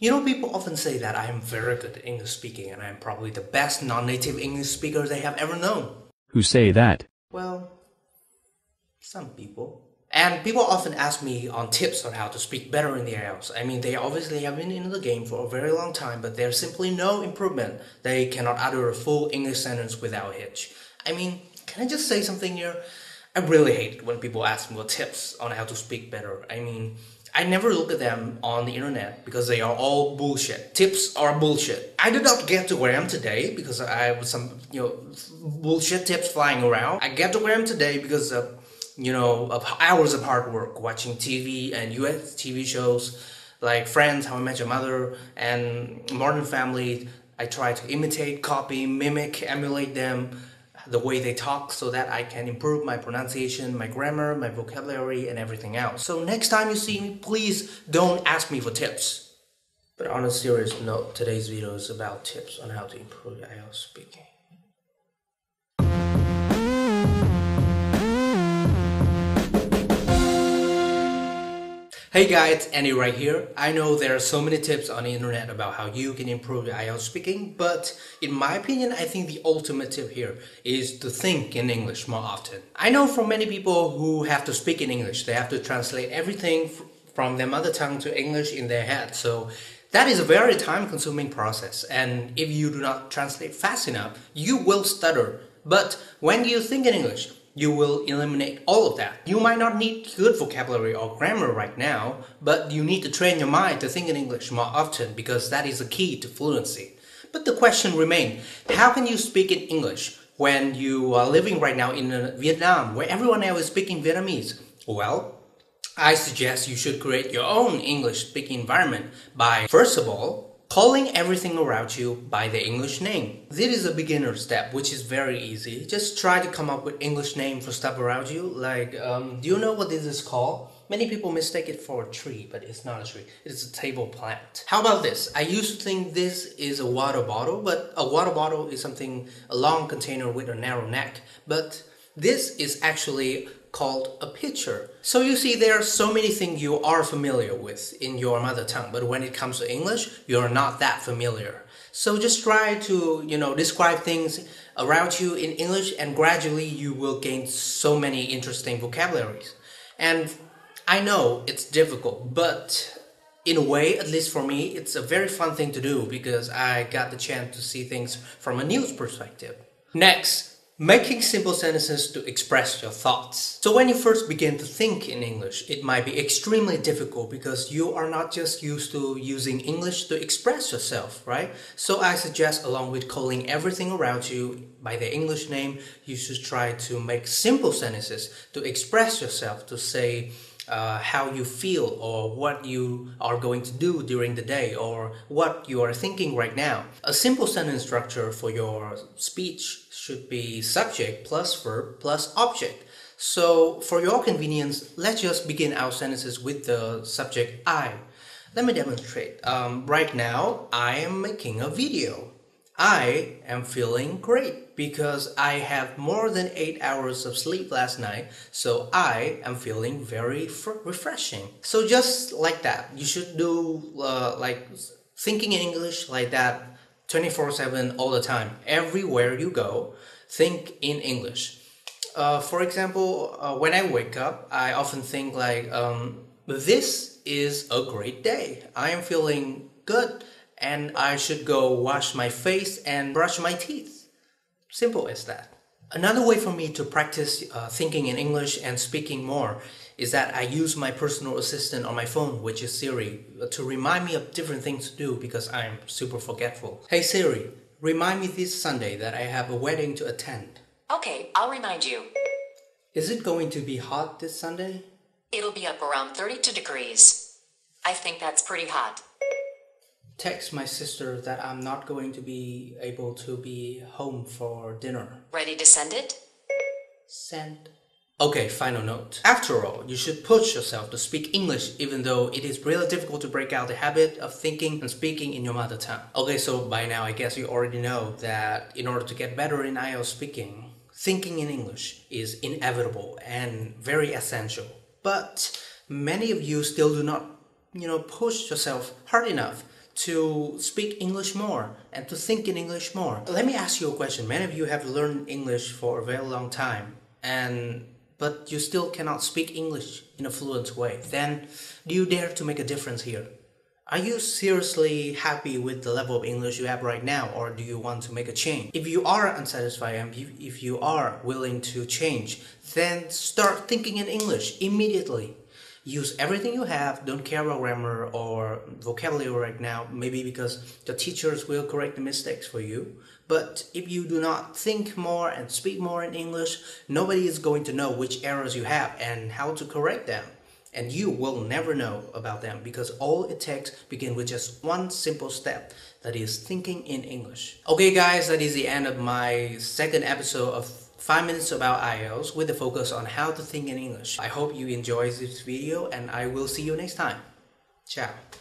You know, people often say that I am very good at English speaking and I am probably the best non-native English speaker they have ever known. Who say that? Well, some people. And people often ask me on tips on how to speak better in the IELTS. I mean, they obviously have been in the game for a very long time, but there's simply no improvement. They cannot utter a full English sentence without a hitch. I mean, can I just say something here? I really hate it when people ask me for tips on how to speak better. I mean, I never look at them on the internet because they are all bullshit. Tips are bullshit. I did not get to where I am today because I have some, bullshit tips flying around. I get to where I am today because of, of hours of hard work watching TV and US TV shows like Friends, How I Met Your Mother, and Modern Family. I try to imitate, copy, mimic, emulate them, the way they talk, so that I can improve my pronunciation, my grammar, my vocabulary, and everything else. So next time you see me, please don't ask me for tips. But on a serious note, today's video is about tips on how to improve IELTS speaking. Hey guys, Andy Wright here. I know there are so many tips on the internet about how you can improve your IELTS speaking, but in my opinion, I think the ultimate tip here is to think in English more often. I know from many people who have to speak in English, they have to translate everything from their mother tongue to English in their head. So that is a very time-consuming process, and if you do not translate fast enough, you will stutter. But when you think in English, you will eliminate all of that. You might not need good vocabulary or grammar right now, but you need to train your mind to think in English more often because that is the key to fluency. But the question remains, how can you speak in English when you are living right now in Vietnam where everyone else is speaking Vietnamese? Well, I suggest you should create your own English-speaking environment by, first of all, calling everything around you by the English name. This is a beginner step, which is very easy. Just try to come up with English name for stuff around you. Like, do you know what this is called? Many people mistake it for a tree, but it's not a tree. It's a table plant. How about this? I used to think this is a water bottle, but a water bottle is something, a long container with a narrow neck. But this is actually called a pitcher. So you see, there are so many things you are familiar with in your mother tongue, but when it comes to English, you're not that familiar. So just try to, describe things around you in English, and gradually you will gain so many interesting vocabularies. And I know it's difficult, but in a way, at least for me, it's a very fun thing to do because I got the chance to see things from a new perspective. Next, making simple sentences to express your thoughts. So when you first begin to think in English, it might be extremely difficult because you are not just used to using English to express yourself, right? So I suggest, along with calling everything around you by their English name, you should try to make simple sentences to express yourself, to say how you feel or what you are going to do during the day or what you are thinking right now. A simple sentence structure for your speech should be subject plus verb plus object. So for your convenience, let's just begin our sentences with the subject I. Let me demonstrate. Right now, I am making a video. I am feeling great because I have more than 8 hours of sleep last night, so I am feeling very refreshing. So just like that, you should do like thinking in English like that 24/7 all the time. Everywhere you go, think in English. For example, when I wake up, I often think like, this is a great day. I am feeling good. And I should go wash my face and brush my teeth. Simple as that. Another way for me to practice thinking in English and speaking more is that I use my personal assistant on my phone, which is Siri, to remind me of different things to do because I'm super forgetful. Hey Siri, remind me this Sunday that I have a wedding to attend. Okay, I'll remind you. Is it going to be hot this Sunday? It'll be up around 32 degrees. I think that's pretty hot. Text my sister that I'm not going to be able to be home for dinner. Ready to send it? Send. Okay, final note. After all, you should push yourself to speak English even though it is really difficult to break out the habit of thinking and speaking in your mother tongue. Okay, so by now I guess you already know that in order to get better in IELTS speaking, thinking in English is inevitable and very essential. But many of you still do not, push yourself hard enough. to speak English more and to think in English more. Let me ask you a question. Many of you have learned English for a very long time, but you still cannot speak English in a fluent way. Then, do you dare to make a difference here? Are you seriously happy with the level of English you have right now, or do you want to make a change? If you are unsatisfied and if you are willing to change, then start thinking in English immediately. Use everything you have, don't care about grammar or vocabulary right now, maybe because the teachers will correct the mistakes for you. But if you do not think more and speak more in English, nobody is going to know which errors you have and how to correct them. And you will never know about them because all it takes begins with just one simple step, that is thinking in English. Okay guys, that is the end of my second episode of 5 minutes about IELTS with a focus on how to think in English. I hope you enjoyed this video and I will see you next time. Ciao.